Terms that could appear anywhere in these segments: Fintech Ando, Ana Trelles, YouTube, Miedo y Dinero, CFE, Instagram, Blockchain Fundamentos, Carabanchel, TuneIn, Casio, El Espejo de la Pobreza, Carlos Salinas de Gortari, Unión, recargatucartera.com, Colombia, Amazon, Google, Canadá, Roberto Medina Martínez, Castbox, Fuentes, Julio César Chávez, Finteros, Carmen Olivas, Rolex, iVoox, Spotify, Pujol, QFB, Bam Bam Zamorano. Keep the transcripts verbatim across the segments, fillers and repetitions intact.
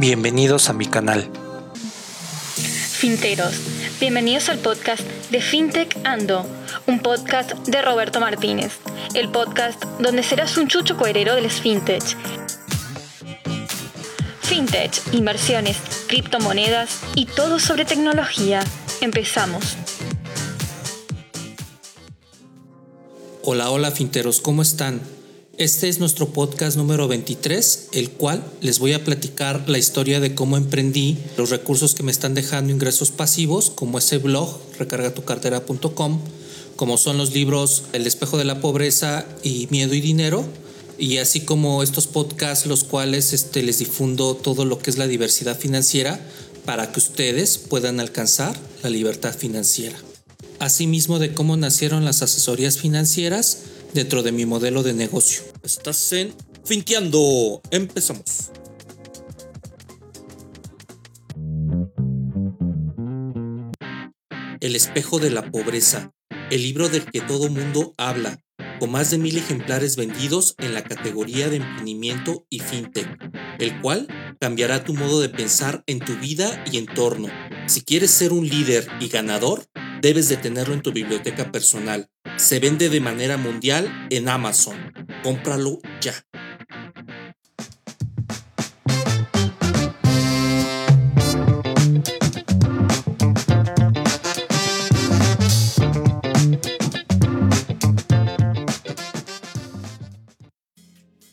Bienvenidos a mi canal. Finteros, bienvenidos al podcast de Fintech Ando, un podcast de Roberto Martínez, el podcast donde serás un chucho coherero de las fintech. Fintech, inversiones, criptomonedas y todo sobre tecnología. Empezamos. Hola, hola finteros, ¿cómo están? Este es nuestro podcast número veintitrés, el cual les voy a platicar la historia de cómo emprendí, los recursos que me están dejando ingresos pasivos, como ese blog, recarga tu cartera punto com, como son los libros El Espejo de la Pobreza y Miedo y Dinero, y así como estos podcasts, los cuales este, les difundo todo lo que es la diversidad financiera para que ustedes puedan alcanzar la libertad financiera. Asimismo, de cómo nacieron las asesorías financieras dentro de mi modelo de negocio. Estás en Finteando. Empezamos. El espejo de la pobreza, el libro del que todo mundo habla, con más de mil ejemplares vendidos en la categoría de emprendimiento y fintech, el cual cambiará tu modo de pensar en tu vida y entorno. Si quieres ser un líder y ganador, debes de tenerlo en tu biblioteca personal. Se vende de manera mundial en Amazon. Cómpralo ya.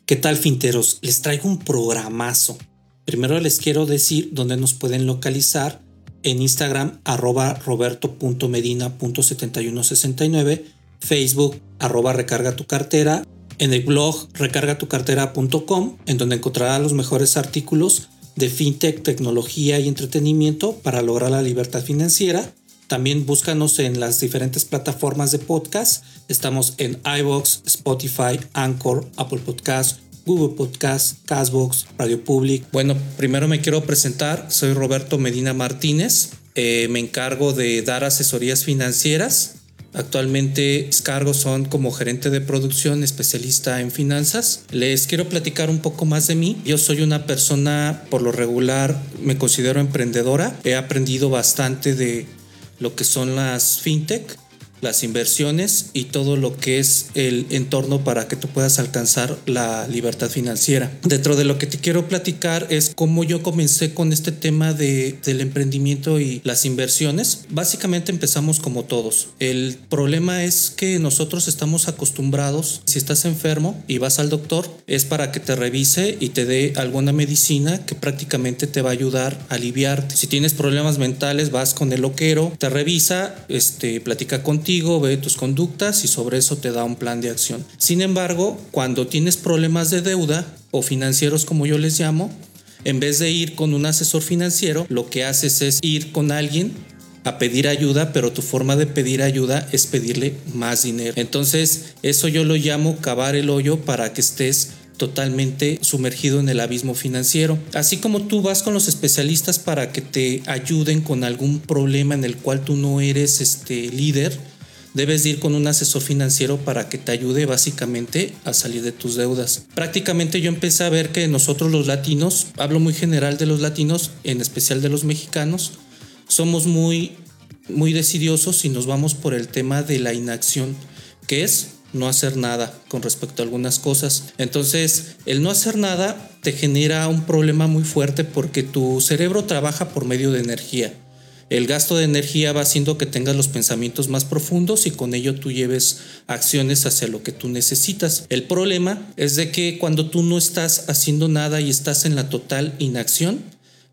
¿Qué tal, finteros? Les traigo un programazo. Primero les quiero decir dónde nos pueden localizar. En Instagram, arroba roberto punto medina punto setenta y uno sesenta y nueve, Facebook, arroba recarga tu cartera, en el blog recarga tu cartera punto com, en donde encontrarás los mejores artículos de fintech, tecnología y entretenimiento para lograr la libertad financiera. También búscanos en las diferentes plataformas de podcast. Estamos en iVoox, Spotify, Anchor, Apple Podcasts, Google Podcast, Castbox, Radio Public. Bueno, primero me quiero presentar. Soy Roberto Medina Martínez. Eh, me encargo de dar asesorías financieras. Actualmente mis cargos son como gerente de producción, especialista en finanzas. Les quiero platicar un poco más de mí. Yo soy una persona, por lo regular, me considero emprendedora. He aprendido bastante de lo que son las fintech, las inversiones y todo lo que es el entorno para que tú puedas alcanzar la libertad financiera. Dentro de lo que te quiero platicar es cómo yo comencé con este tema de, del emprendimiento y las inversiones. Básicamente empezamos como todos. El problema es que nosotros estamos acostumbrados, si estás enfermo y vas al doctor, es para que te revise y te dé alguna medicina que prácticamente te va a ayudar a aliviarte. Si tienes problemas mentales, vas con el loquero, te revisa, este, platica contigo, ve tus conductas y sobre eso te da un plan de acción. Sin embargo, cuando tienes problemas de deuda o financieros, como yo les llamo, en vez de ir con un asesor financiero, lo que haces es ir con alguien a pedir ayuda, pero tu forma de pedir ayuda es pedirle más dinero. Entonces, eso yo lo llamo cavar el hoyo para que estés totalmente sumergido en el abismo financiero. Así como tú vas con los especialistas para que te ayuden con algún problema en el cual tú no eres este líder, debes de ir con un asesor financiero para que te ayude básicamente a salir de tus deudas. Prácticamente yo empecé a ver que nosotros los latinos, hablo muy general de los latinos, en especial de los mexicanos, somos muy, muy decidiosos y nos vamos por el tema de la inacción, que es no hacer nada con respecto a algunas cosas. Entonces, el no hacer nada te genera un problema muy fuerte porque tu cerebro trabaja por medio de energía. El gasto de energía va haciendo que tengas los pensamientos más profundos y con ello tú lleves acciones hacia lo que tú necesitas. El problema es de que cuando tú no estás haciendo nada y estás en la total inacción,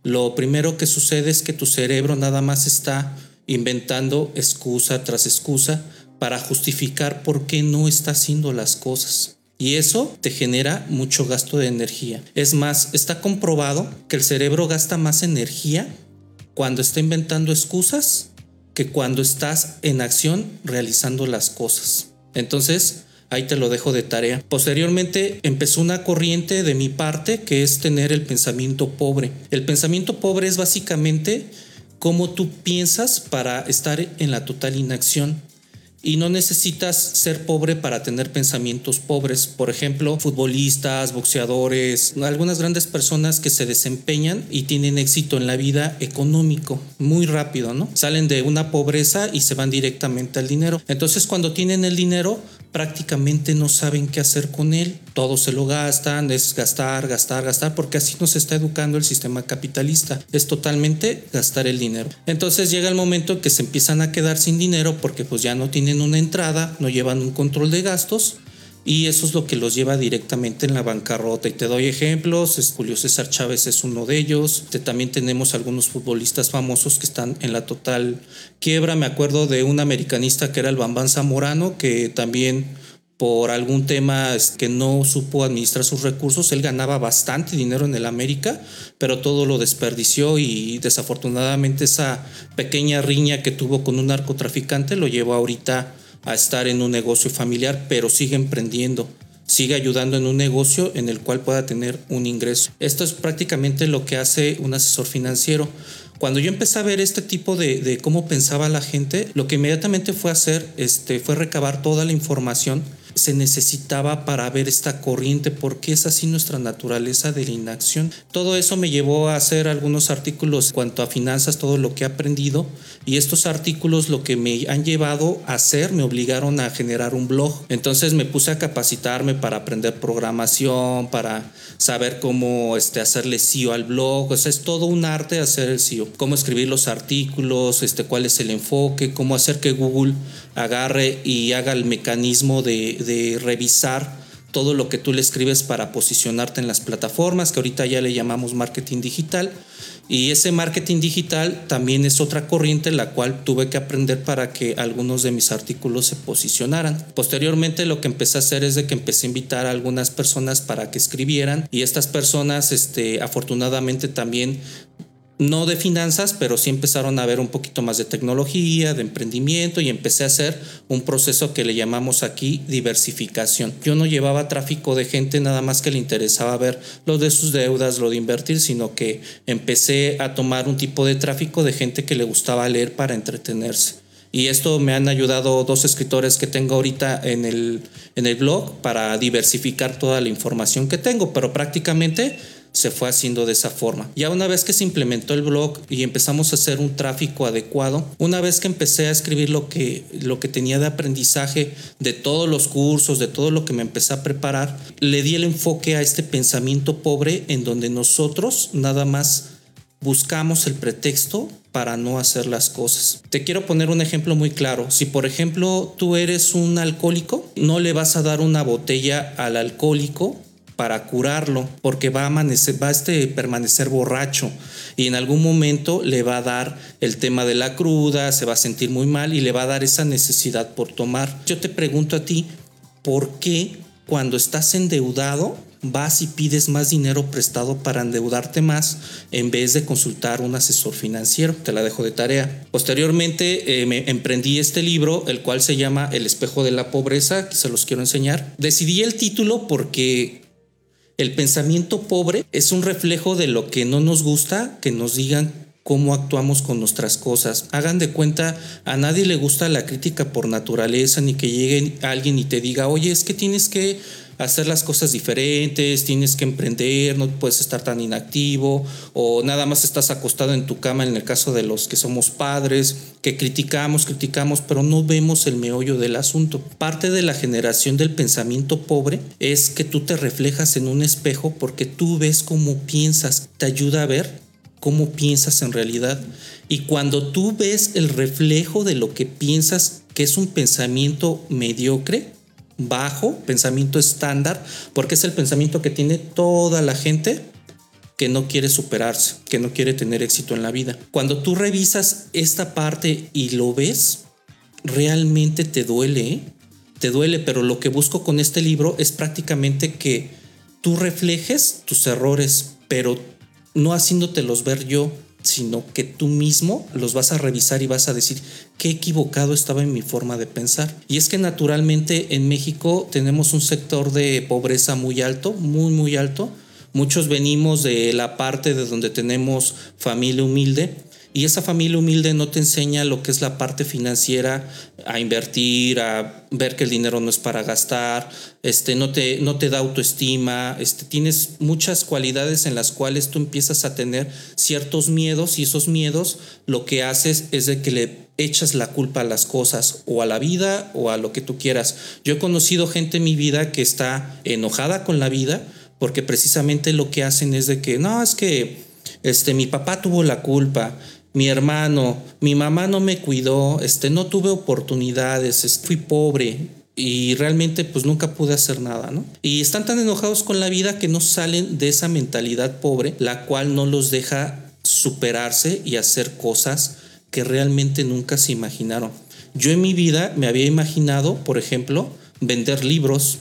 lo primero que sucede es que tu cerebro nada más está inventando excusa tras excusa para justificar por qué no está haciendo las cosas. Y eso te genera mucho gasto de energía. Es más, está comprobado que el cerebro gasta más energía cuando está inventando excusas que cuando estás en acción realizando las cosas. Entonces, ahí te lo dejo de tarea. Posteriormente empezó una corriente de mi parte que es tener el pensamiento pobre. El pensamiento pobre es básicamente cómo tú piensas para estar en la total inacción. y no necesitas ser pobre para tener pensamientos pobres. Por ejemplo, futbolistas, boxeadores, algunas grandes personas que se desempeñan y tienen éxito en la vida económico muy rápido, ¿no? Salen de una pobreza y se van directamente al dinero. Entonces, cuando tienen el dinero, prácticamente no saben qué hacer con él. Todos se lo gastan, es gastar, gastar, gastar, porque así nos está educando el sistema capitalista. Es totalmente gastar el dinero. Entonces llega el momento que se empiezan a quedar sin dinero porque pues ya no tienen una entrada, no llevan un control de gastos. Y eso es lo que los lleva directamente en la bancarrota. Y te doy ejemplos, Julio César Chávez es uno de ellos. También tenemos algunos futbolistas famosos que están en la total quiebra. Me acuerdo de un americanista que era el Bam Bam Zamorano, que también por algún tema que no supo administrar sus recursos, él ganaba bastante dinero en el América, pero todo lo desperdició y desafortunadamente esa pequeña riña que tuvo con un narcotraficante lo llevó ahorita a estar en un negocio familiar, pero sigue emprendiendo, sigue ayudando en un negocio en el cual pueda tener un ingreso. Esto es prácticamente lo que hace un asesor financiero. Cuando yo empecé a ver este tipo de, de cómo pensaba la gente, lo que inmediatamente fue hacer este, fue recabar toda la información que se necesitaba para ver esta corriente, porque es así nuestra naturaleza de la inacción. Todo eso me llevó a hacer algunos artículos en cuanto a finanzas, todo lo que he aprendido, y estos artículos lo que me han llevado a hacer, me obligaron a generar un blog. Entonces me puse a capacitarme para aprender programación, para saber cómo este, hacerle S E O al blog. O sea, es todo un arte hacer el S E O. Cómo escribir los artículos, este, cuál es el enfoque, cómo hacer que Google agarre y haga el mecanismo de, de revisar todo lo que tú le escribes para posicionarte en las plataformas, que ahorita ya le llamamos marketing digital. Y ese marketing digital también es otra corriente la cual tuve que aprender para que algunos de mis artículos se posicionaran. Posteriormente lo que empecé a hacer es de que empecé a invitar a algunas personas para que escribieran, y estas personas este, afortunadamente también no de finanzas, pero sí empezaron a ver un poquito más de tecnología, de emprendimiento, y empecé a hacer un proceso que le llamamos aquí diversificación. Yo no llevaba tráfico de gente nada más que le interesaba ver lo de sus deudas, lo de invertir, sino que empecé a tomar un tipo de tráfico de gente que le gustaba leer para entretenerse. Y esto me han ayudado dos escritores que tengo ahorita en el, en el blog para diversificar toda la información que tengo, pero prácticamente se fue haciendo de esa forma. Ya una vez que se implementó el blog y empezamos a hacer un tráfico adecuado, una vez que empecé a escribir lo que, lo que tenía de aprendizaje, de todos los cursos, de todo lo que me empecé a preparar, le di el enfoque a este pensamiento pobre en donde nosotros nada más buscamos el pretexto para no hacer las cosas. Te quiero poner un ejemplo muy claro. Si por ejemplo tú eres un alcohólico, no le vas a dar una botella al alcohólico para curarlo, porque va a amanecer, va a este, permanecer borracho, y en algún momento le va a dar el tema de la cruda, se va a sentir muy mal y le va a dar esa necesidad por tomar. Yo te pregunto a ti, ¿por qué cuando estás endeudado vas y pides más dinero prestado para endeudarte más en vez de consultar un asesor financiero? Te la dejo de tarea. Posteriormente eh, me emprendí este libro, el cual se llama El Espejo de la Pobreza, que se los quiero enseñar. Decidí el título porque el pensamiento pobre es un reflejo de lo que no nos gusta que nos digan cómo actuamos con nuestras cosas. Hagan de cuenta, a nadie le gusta la crítica por naturaleza, ni que llegue alguien y te diga, oye, es que tienes que hacer las cosas diferentes, tienes que emprender, no puedes estar tan inactivo, o nada más estás acostado en tu cama, en el caso de los que somos padres, que criticamos, criticamos, pero no vemos el meollo del asunto. Parte de la generación del pensamiento pobre es que tú te reflejas en un espejo porque tú ves cómo piensas, te ayuda a ver cómo piensas en realidad. Y cuando tú ves el reflejo de lo que piensas, que es un pensamiento mediocre, bajo, pensamiento estándar, porque es el pensamiento que tiene toda la gente que no quiere superarse, que no quiere tener éxito en la vida. Cuando tú revisas esta parte y lo ves, realmente te duele, ¿eh? Te duele, pero lo que busco con este libro es prácticamente que tú reflejes tus errores, pero no haciéndotelos ver yo, sino que tú mismo los vas a revisar y vas a decir qué equivocado estaba en mi forma de pensar. Y es que naturalmente en México tenemos un sector de pobreza muy alto, muy muy alto, Muchos venimos de la parte de donde tenemos familia humilde, y esa familia humilde no te enseña lo que es la parte financiera, a invertir, a ver que el dinero no es para gastar, este, no te, no te da autoestima, este, tienes muchas cualidades en las cuales tú empiezas a tener ciertos miedos, y esos miedos lo que haces es de que le echas la culpa a las cosas, o a la vida, o a lo que tú quieras. Yo he conocido gente en mi vida que está enojada con la vida porque precisamente lo que hacen es de que no, es que este, mi papá tuvo la culpa, mi hermano, mi mamá no me cuidó, este, no tuve oportunidades, este, fui pobre y realmente pues nunca pude hacer nada, ¿no? Y están tan enojados con la vida que no salen de esa mentalidad pobre, la cual no los deja superarse y hacer cosas que realmente nunca se imaginaron. Yo en mi vida me había imaginado, por ejemplo, vender libros.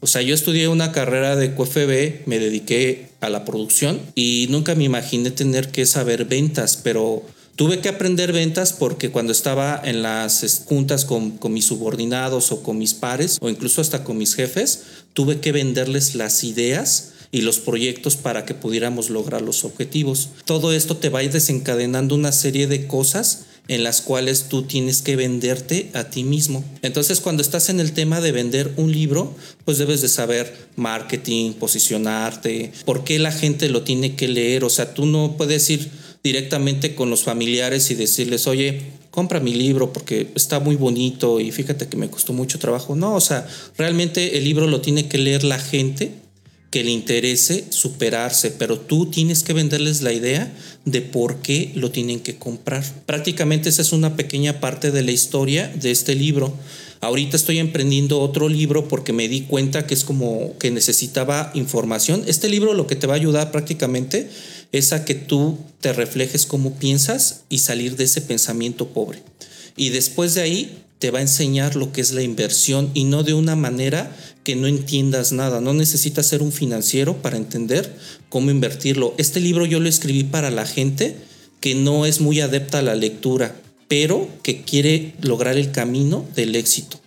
O sea, yo estudié una carrera de Q F B, me dediqué a la producción y nunca me imaginé tener que saber ventas, pero tuve que aprender ventas porque cuando estaba en las juntas con, con mis subordinados o con mis pares o incluso hasta con mis jefes, tuve que venderles las ideas y los proyectos para que pudiéramos lograr los objetivos. Todo esto te va a ir desencadenando una serie de cosas en las cuales tú tienes que venderte a ti mismo. Entonces, cuando estás en el tema de vender un libro, pues debes de saber marketing, posicionarte, por qué la gente lo tiene que leer. O sea, tú no puedes ir directamente con los familiares y decirles, oye, compra mi libro porque está muy bonito y fíjate que me costó mucho trabajo. No, o sea, realmente el libro lo tiene que leer la gente que le interese superarse, pero tú tienes que venderles la idea de por qué lo tienen que comprar. Prácticamente esa es una pequeña parte de la historia de este libro. Ahorita estoy emprendiendo otro libro porque me di cuenta que es como que necesitaba información. Este libro lo que te va a ayudar prácticamente es a que tú te reflejes cómo piensas y salir de ese pensamiento pobre. Y después de ahí te va a enseñar lo que es la inversión, y no de una manera que no entiendas nada. No necesitas ser un financiero para entender cómo invertirlo. Este libro yo lo escribí para la gente que no es muy adepta a la lectura, pero que quiere lograr el camino del éxito,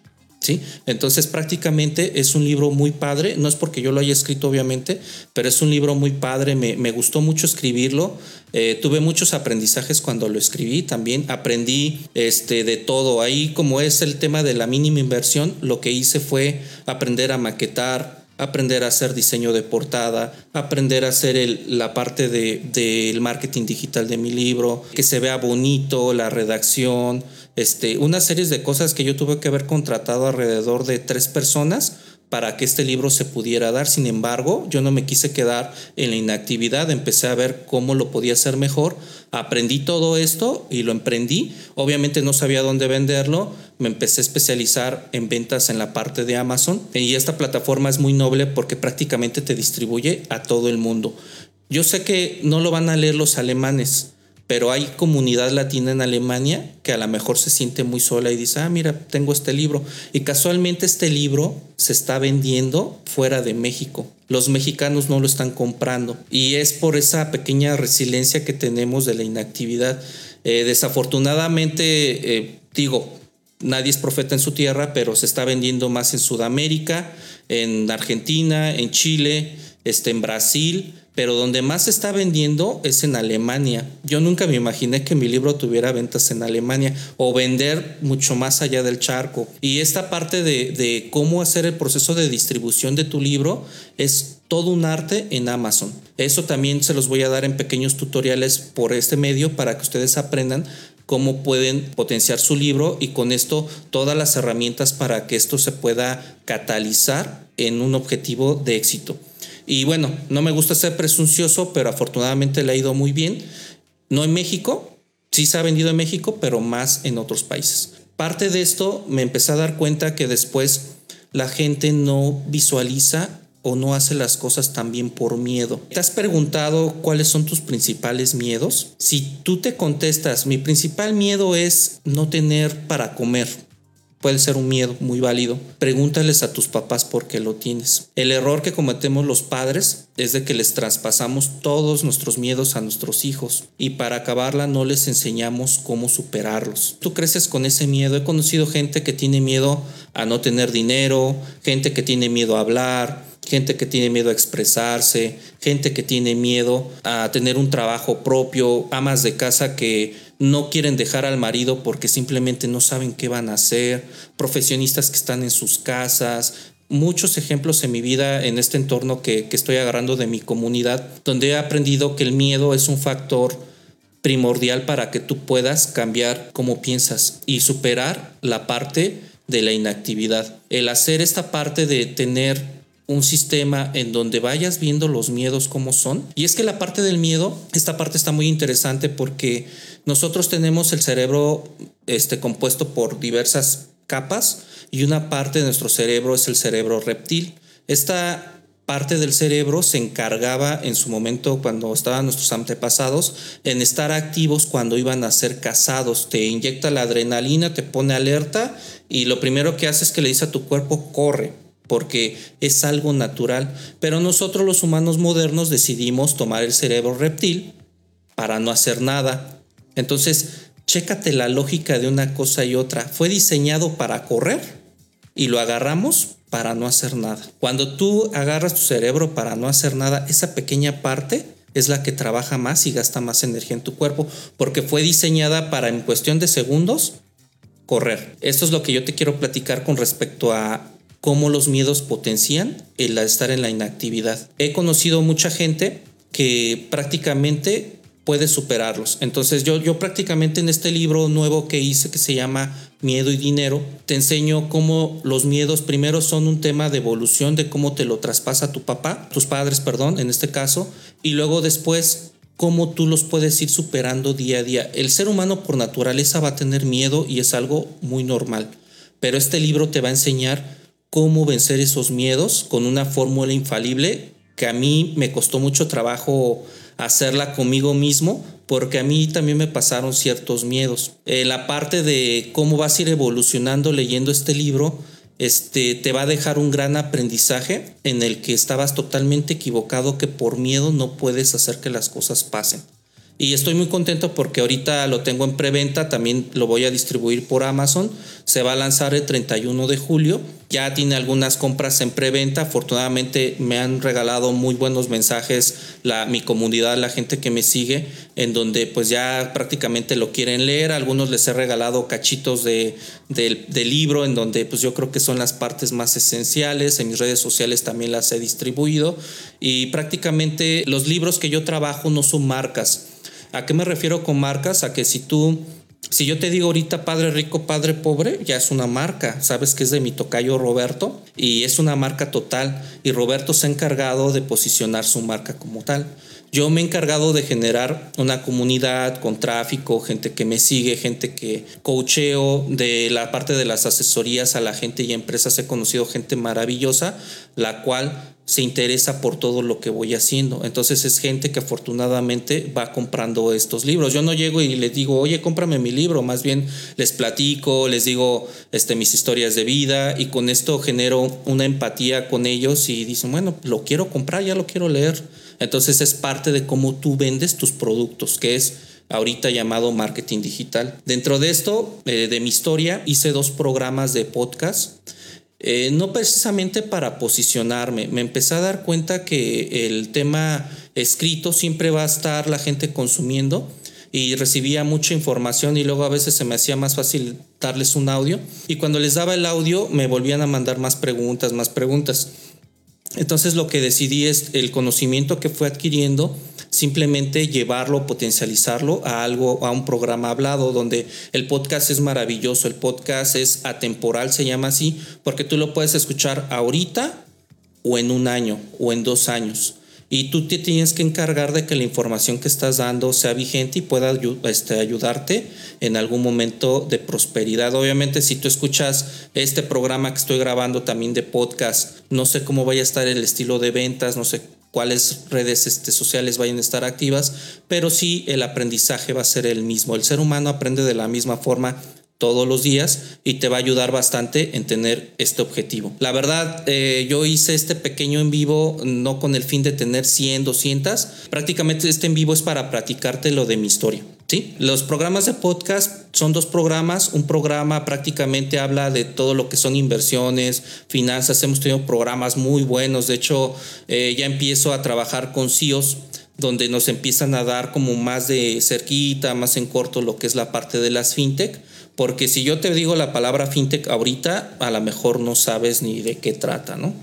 ¿sí? Entonces prácticamente es un libro muy padre. No es porque yo lo haya escrito obviamente, pero es un libro muy padre. Me, me gustó mucho escribirlo. Eh, tuve muchos aprendizajes cuando lo escribí. También aprendí este, de todo. Ahí, como es el tema de la mínima inversión, lo que hice fue aprender a maquetar, aprender a hacer diseño de portada, aprender a hacer el, la parte del de, de marketing digital de mi libro, que se vea bonito, la redacción, este, una serie de cosas que yo tuve que haber contratado alrededor de tres personas para que este libro se pudiera dar. Sin embargo, yo no me quise quedar en la inactividad, empecé a ver cómo lo podía hacer mejor, aprendí todo esto y lo emprendí. Obviamente no sabía dónde venderlo, me empecé a especializar en ventas en la parte de Amazon, y esta plataforma es muy noble porque prácticamente te distribuye a todo el mundo. Yo sé que no lo van a leer los alemanes, pero hay comunidad latina en Alemania que a lo mejor se siente muy sola y dice, ah, mira, tengo este libro. Y casualmente este libro se está vendiendo fuera de México. Los mexicanos no lo están comprando. Y es por esa pequeña resiliencia que tenemos de la inactividad. Eh, desafortunadamente, eh, digo, nadie es profeta en su tierra, pero se está vendiendo más en Sudamérica, en Argentina, en Chile, este, en Brasil, pero donde más se está vendiendo es en Alemania. Yo nunca me imaginé que mi libro tuviera ventas en Alemania o vender mucho más allá del charco. Y esta parte de, de cómo hacer el proceso de distribución de tu libro es todo un arte en Amazon. Eso también se los voy a dar en pequeños tutoriales por este medio para que ustedes aprendan cómo pueden potenciar su libro, y con esto todas las herramientas para que esto se pueda catalizar en un objetivo de éxito. Y bueno, no me gusta ser presuncioso, pero afortunadamente le ha ido muy bien. No en México, sí se ha vendido en México, pero más en otros países. Parte de esto me empecé a dar cuenta que después la gente no visualiza o no hace las cosas también por miedo. ¿Te has preguntado cuáles son tus principales miedos? Si tú te contestas, mi principal miedo es no tener para comer, puede ser un miedo muy válido. Pregúntales a tus papás por qué lo tienes. El error que cometemos los padres es de que les traspasamos todos nuestros miedos a nuestros hijos y para acabarla no les enseñamos cómo superarlos. Tú creces con ese miedo. He conocido gente que tiene miedo a no tener dinero, gente que tiene miedo a hablar, gente que tiene miedo a expresarse, gente que tiene miedo a tener un trabajo propio, amas de casa que no quieren dejar al marido porque simplemente no saben qué van a hacer, profesionistas que están en sus casas. Muchos ejemplos en mi vida, en este entorno que, que estoy agarrando de mi comunidad, donde he aprendido que el miedo es un factor primordial para que tú puedas cambiar cómo piensas y superar la parte de la inactividad. El hacer esta parte de tener un sistema en donde vayas viendo los miedos como son. Y es que la parte del miedo, esta parte está muy interesante porque nosotros tenemos el cerebro este, compuesto por diversas capas y una parte de nuestro cerebro es el cerebro reptil. Esta parte del cerebro se encargaba en su momento, cuando estaban nuestros antepasados, en estar activos cuando iban a ser cazados. Te inyecta la adrenalina, te pone alerta y lo primero que hace es que le dice a tu cuerpo corre, porque es algo natural. Pero nosotros los humanos modernos decidimos tomar el cerebro reptil para no hacer nada. Entonces, chécate la lógica de una cosa y otra. Fue diseñado para correr y lo agarramos para no hacer nada. Cuando tú agarras tu cerebro para no hacer nada, esa pequeña parte es la que trabaja más y gasta más energía en tu cuerpo, porque fue diseñada para, en cuestión de segundos, correr. Esto es lo que yo te quiero platicar con respecto a cómo los miedos potencian el estar en la inactividad. He conocido mucha gente que prácticamente puede superarlos. Entonces yo, yo prácticamente en este libro nuevo que hice, que se llama Miedo y Dinero, te enseño cómo los miedos primero son un tema de evolución, de cómo te lo traspasa tu papá, tus padres, perdón, en este caso, y luego después cómo tú los puedes ir superando día a día. El ser humano por naturaleza va a tener miedo y es algo muy normal, pero este libro te va a enseñar cómo vencer esos miedos con una fórmula infalible que a mí me costó mucho trabajo hacerla conmigo mismo, porque a mí también me pasaron ciertos miedos. Eh, la parte de cómo vas a ir evolucionando leyendo este libro este, te va a dejar un gran aprendizaje en el que estabas totalmente equivocado, que por miedo no puedes hacer que las cosas pasen. Y estoy muy contento porque ahorita lo tengo en preventa, también lo voy a distribuir por Amazon, se va a lanzar el treinta y uno de julio, ya tiene algunas compras en preventa. Afortunadamente me han regalado muy buenos mensajes la, mi comunidad, la gente que me sigue, en donde pues ya prácticamente lo quieren leer. A algunos les he regalado cachitos de, de, del libro, en donde pues yo creo que son las partes más esenciales. En mis redes sociales también las he distribuido y prácticamente los libros que yo trabajo no son marcas. ¿A qué me refiero con marcas? A que si tú, si yo te digo ahorita padre rico, padre pobre, ya es una marca. Sabes que es de mi tocayo Roberto y es una marca total. Y Roberto se ha encargado de posicionar su marca como tal. Yo me he encargado de generar una comunidad con tráfico, gente que me sigue, gente que coacheo, de la parte de las asesorías a la gente y empresas. He conocido gente maravillosa, la cual se interesa por todo lo que voy haciendo. Entonces es gente que afortunadamente va comprando estos libros. Yo no llego y les digo, oye, cómprame mi libro. Más bien les platico, les digo este, mis historias de vida, y con esto genero una empatía con ellos y dicen, bueno, lo quiero comprar, ya lo quiero leer. Entonces es parte de cómo tú vendes tus productos, que es ahorita llamado marketing digital. Dentro de esto, eh, de mi historia, hice dos programas de podcast. Eh, no precisamente para posicionarme, me empecé a dar cuenta que el tema escrito siempre va a estar la gente consumiendo y recibía mucha información, y luego a veces se me hacía más fácil darles un audio, y cuando les daba el audio me volvían a mandar más preguntas, más preguntas. Entonces lo que decidí es el conocimiento que fue adquiriendo, simplemente llevarlo, potencializarlo a algo, a un programa hablado, donde el podcast es maravilloso. El podcast es atemporal, se llama así, porque tú lo puedes escuchar ahorita o en un año o en dos años. Y tú te tienes que encargar de que la información que estás dando sea vigente y pueda este, ayudarte en algún momento de prosperidad. Obviamente, si tú escuchas este programa que estoy grabando también de podcast, no sé cómo vaya a estar el estilo de ventas, no sé cuáles redes este, sociales vayan a estar activas, pero sí el aprendizaje va a ser el mismo. El ser humano aprende de la misma forma todos los días y te va a ayudar bastante en tener este objetivo. La verdad, eh, yo hice este pequeño en vivo no con el fin de tener cien, doscientas. Prácticamente este en vivo es para platicarte lo de mi historia. Sí, los programas de podcast son dos programas. Un programa prácticamente habla de todo lo que son inversiones, finanzas. Hemos tenido programas muy buenos. De hecho, eh, ya empiezo a trabajar con C E Os, donde nos empiezan a dar como más de cerquita, más en corto lo que es la parte de las fintech. Porque si yo te digo la palabra fintech ahorita, a lo mejor no sabes ni de qué trata, ¿no?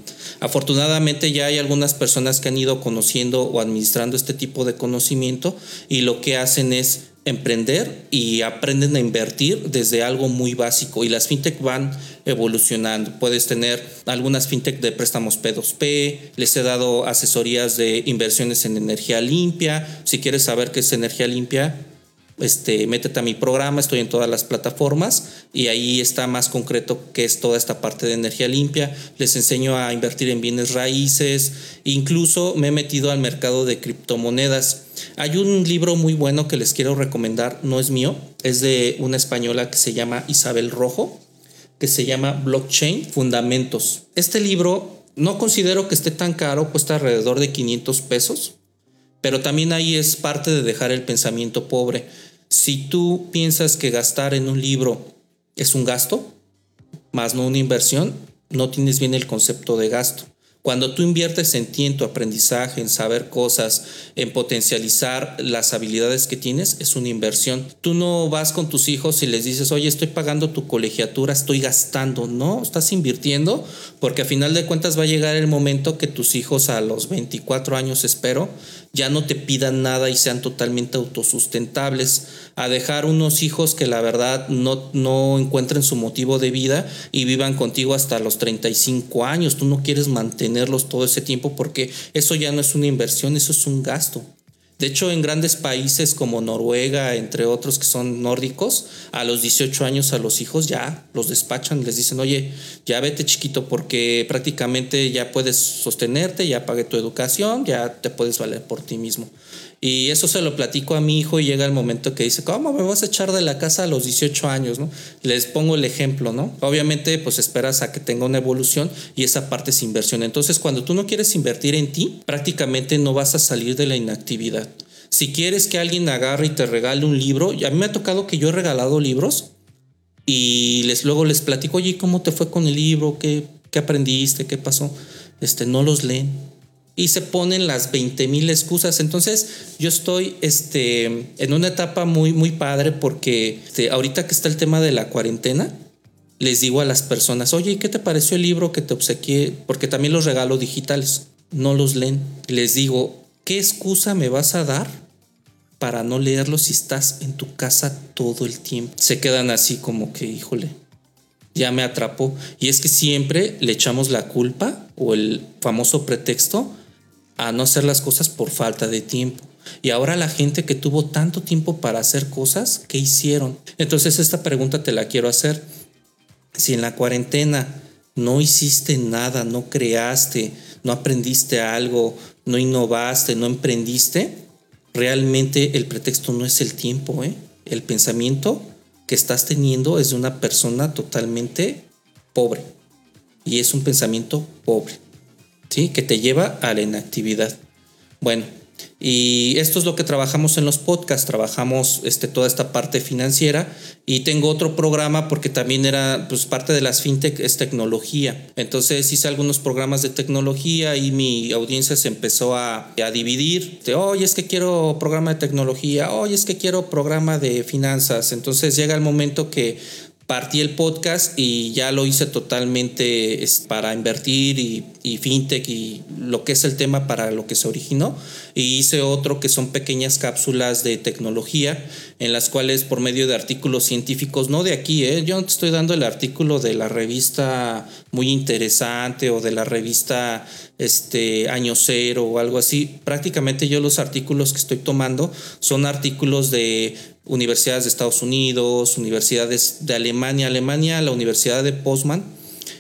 Afortunadamente ya hay algunas personas que han ido conociendo o administrando este tipo de conocimiento y lo que hacen es emprender y aprenden a invertir desde algo muy básico. Y las fintech van evolucionando. Puedes tener algunas fintech de préstamos P dos P. Les he dado asesorías de inversiones en energía limpia. Si quieres saber qué es energía limpia, Este, métete a mi programa, estoy en todas las plataformas y ahí está más concreto que es toda esta parte de energía limpia. Les enseño a invertir en bienes raíces, incluso me he metido al mercado de criptomonedas. Hay un libro muy bueno que les quiero recomendar, no es mío, es de una española que se llama Isabel Rojo, que se llama Blockchain Fundamentos. Este libro no considero que esté tan caro, cuesta alrededor de quinientos pesos. Pero también ahí es parte de dejar el pensamiento pobre. Si tú piensas que gastar en un libro es un gasto, más no una inversión, no tienes bien el concepto de gasto. Cuando tú inviertes en ti, en tu aprendizaje, en saber cosas, en potencializar las habilidades que tienes, es una inversión. Tú no vas con tus hijos y les dices, oye, estoy pagando tu colegiatura, estoy gastando. No, estás invirtiendo porque a final de cuentas va a llegar el momento que tus hijos a los veinticuatro años, espero, ya no te pidan nada y sean totalmente autosustentables, a dejar unos hijos que la verdad no, no encuentren su motivo de vida y vivan contigo hasta los treinta y cinco años. Tú no quieres mantenerlos todo ese tiempo porque eso ya no es una inversión, eso es un gasto. De hecho, en grandes países como Noruega, entre otros que son nórdicos, a los dieciocho años a los hijos ya los despachan, les dicen, oye, ya vete chiquito porque prácticamente ya puedes sostenerte, ya pagué tu educación, ya te puedes valer por ti mismo. Y eso se lo platico a mi hijo y llega el momento que dice, ¿cómo me vas a echar de la casa a los dieciocho años? ¿No? Les pongo el ejemplo, ¿no? Obviamente, pues esperas a que tenga una evolución y esa parte es inversión. Entonces, cuando tú no quieres invertir en ti, prácticamente no vas a salir de la inactividad. Si quieres que alguien agarre y te regale un libro, y a mí me ha tocado que yo he regalado libros y les, luego les platico, oye, ¿cómo te fue con el libro? ¿Qué, qué aprendiste? ¿Qué pasó? Este, no los leen. Y se ponen las veinte mil excusas. Entonces yo estoy este, en una etapa muy, muy padre porque este, ahorita que está el tema de la cuarentena, les digo a las personas, oye, ¿qué te pareció el libro que te obsequié? Porque también los regalo digitales, no los leen. Les digo, ¿qué excusa me vas a dar para no leerlo si estás en tu casa todo el tiempo? Se quedan así como que, híjole, ya me atrapó. Y es que siempre le echamos la culpa o el famoso pretexto a no hacer las cosas por falta de tiempo. Y ahora la gente que tuvo tanto tiempo para hacer cosas, ¿qué hicieron? Entonces esta pregunta te la quiero hacer. Si en la cuarentena no hiciste nada, no creaste, no aprendiste algo, no innovaste, no emprendiste, realmente el pretexto no es el tiempo, ¿eh? El pensamiento que estás teniendo es de una persona totalmente pobre. Y es un pensamiento pobre, ¿sí? Que te lleva a la inactividad. Bueno, y esto es lo que trabajamos en los podcasts. Trabajamos este, toda esta parte financiera. Y tengo otro programa porque también era pues, parte de las fintech es tecnología. Entonces hice algunos programas de tecnología y mi audiencia se empezó a, a dividir. De, Oye, es que quiero programa de tecnología. Oye, es que quiero programa de finanzas. Entonces llega el momento que partí el podcast y ya lo hice totalmente para invertir y, y fintech y lo que es el tema para lo que se originó. Y hice otro que son pequeñas cápsulas de tecnología en las cuales por medio de artículos científicos, no de aquí, ¿eh? Yo no te estoy dando el artículo de la revista Muy Interesante o de la revista este, Año Cero o algo así. Prácticamente yo los artículos que estoy tomando son artículos de universidades de Estados Unidos, universidades de Alemania. Alemania, la Universidad de Potsdam,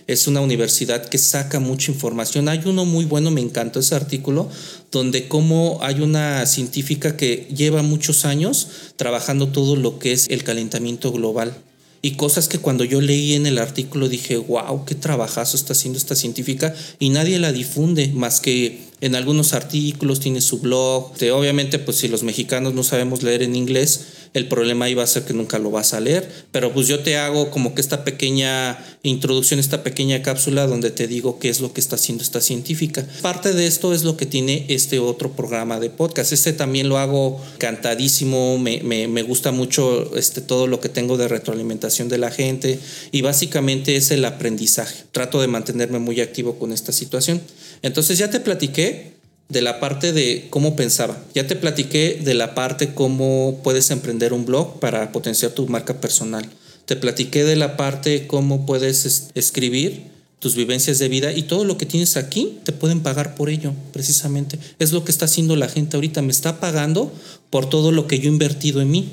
es una universidad que saca mucha información. Hay uno muy bueno, me encantó ese artículo, donde como hay una científica que lleva muchos años trabajando todo lo que es el calentamiento global. Y cosas que cuando yo leí en el artículo dije, wow, qué trabajazo está haciendo esta científica. Y nadie la difunde más que en algunos artículos, tiene su blog. Obviamente, pues si los mexicanos no sabemos leer en inglés, el problema ahí va a ser que nunca lo vas a leer. Pero pues yo te hago como que esta pequeña introducción, esta pequeña cápsula donde te digo qué es lo que está haciendo esta científica. Parte de esto es lo que tiene este otro programa de podcast. Este también lo hago cantadísimo, me, me, me gusta mucho este, todo lo que tengo de retroalimentación de la gente, y básicamente es el aprendizaje. Trato de mantenerme muy activo con esta situación. Entonces ya te platiqué de la parte de cómo pensaba. Ya te platiqué de la parte cómo puedes emprender un blog para potenciar tu marca personal. Te platiqué de la parte cómo puedes es- escribir tus vivencias de vida, y todo lo que tienes aquí te pueden pagar por ello, precisamente. Es lo que está haciendo la gente ahorita. Me está pagando por todo lo que yo he invertido en mí,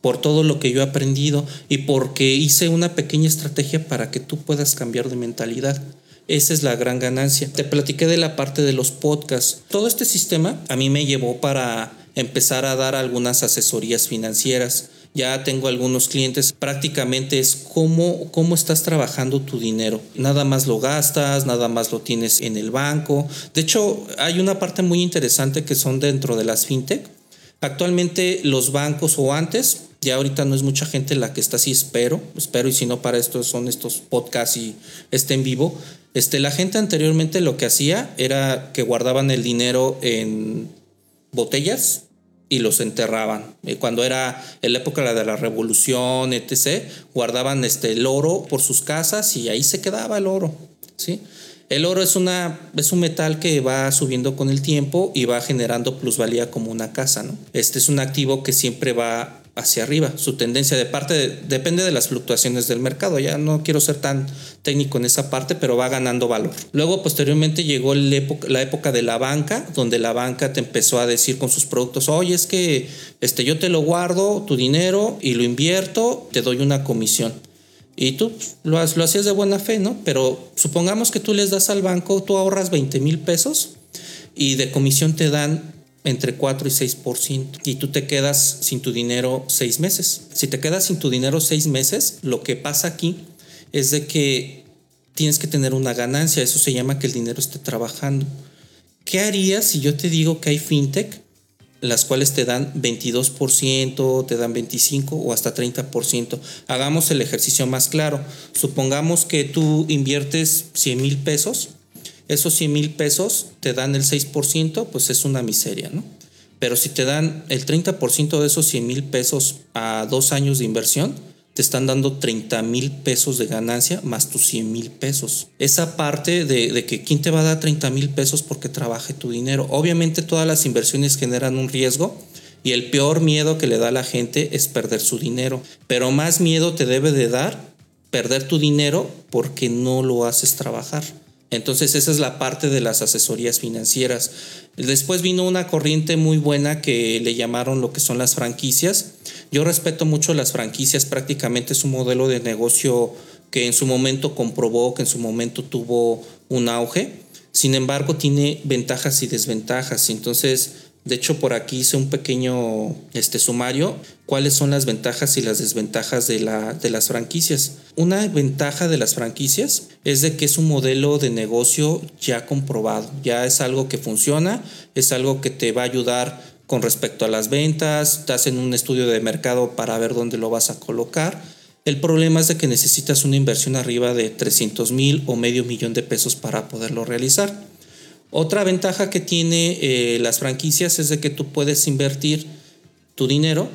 por todo lo que yo he aprendido, y porque hice una pequeña estrategia para que tú puedas cambiar de mentalidad. Esa es la gran ganancia. Te platiqué de la parte de los podcasts. Todo este sistema a mí me llevó para empezar a dar algunas asesorías financieras. Ya tengo algunos clientes. Prácticamente es cómo, cómo estás trabajando tu dinero. Nada más lo gastas, nada más lo tienes en el banco. De hecho, hay una parte muy interesante que son dentro de las fintech. Actualmente los bancos, o antes, ya ahorita no es mucha gente la que está así, espero, espero, y si no, para esto son estos podcasts y este en vivo. Este, la gente anteriormente lo que hacía era que guardaban el dinero en botellas y los enterraban. Cuando era la época de la revolución, etcétera, guardaban este, el oro por sus casas, y ahí se quedaba el oro, ¿sí? El oro es, una, es un metal que va subiendo con el tiempo y va generando plusvalía como una casa, ¿no? Este es un activo que siempre va hacia arriba. Su tendencia de parte de, depende de las fluctuaciones del mercado. Ya no quiero ser tan técnico en esa parte, pero va ganando valor. Luego, posteriormente, llegó la época, la época de la banca, donde la banca te empezó a decir con sus productos: oye, es que este, yo te lo guardo, tu dinero, y lo invierto, te doy una comisión. Y tú lo, lo hacías de buena fe, ¿no? Pero supongamos que tú les das al banco, tú ahorras veinte mil pesos y de comisión te dan entre cuatro y seis por ciento, y tú te quedas sin tu dinero seis meses. Si te quedas sin tu dinero seis meses, lo que pasa aquí es de que tienes que tener una ganancia. Eso se llama que el dinero esté trabajando. ¿Qué harías si yo te digo que hay fintech las cuales te dan veintidós por ciento, te dan veinticinco por ciento o hasta treinta por ciento? Hagamos el ejercicio más claro. Supongamos que tú inviertes cien mil pesos. Esos cien mil pesos te dan el seis por ciento, pues es una miseria, ¿no? Pero si te dan el treinta por ciento de esos cien mil pesos a dos años de inversión, te están dando treinta mil pesos de ganancia más tus cien mil pesos. Esa parte de, de que quién te va a dar treinta mil pesos porque trabaje tu dinero. Obviamente todas las inversiones generan un riesgo, y el peor miedo que le da a la gente es perder su dinero. Pero más miedo te debe de dar perder tu dinero porque no lo haces trabajar. Entonces esa es la parte de las asesorías financieras. Después vino una corriente muy buena que le llamaron lo que son las franquicias. Yo respeto mucho las franquicias, prácticamente es un modelo de negocio que en su momento comprobó, que en su momento tuvo un auge. Sin embargo, tiene ventajas y desventajas. Entonces, de hecho, por aquí hice un pequeño este, sumario. ¿Cuáles son las ventajas y las desventajas de, la, de las franquicias? Una ventaja de las franquicias es de que es un modelo de negocio ya comprobado. Ya es algo que funciona, es algo que te va a ayudar con respecto a las ventas. Te hacen un estudio de mercado para ver dónde lo vas a colocar. El problema es de que necesitas una inversión arriba de trescientos mil o medio millón de pesos para poderlo realizar. Otra ventaja que tiene eh, las franquicias es de que tú puedes invertir tu dinero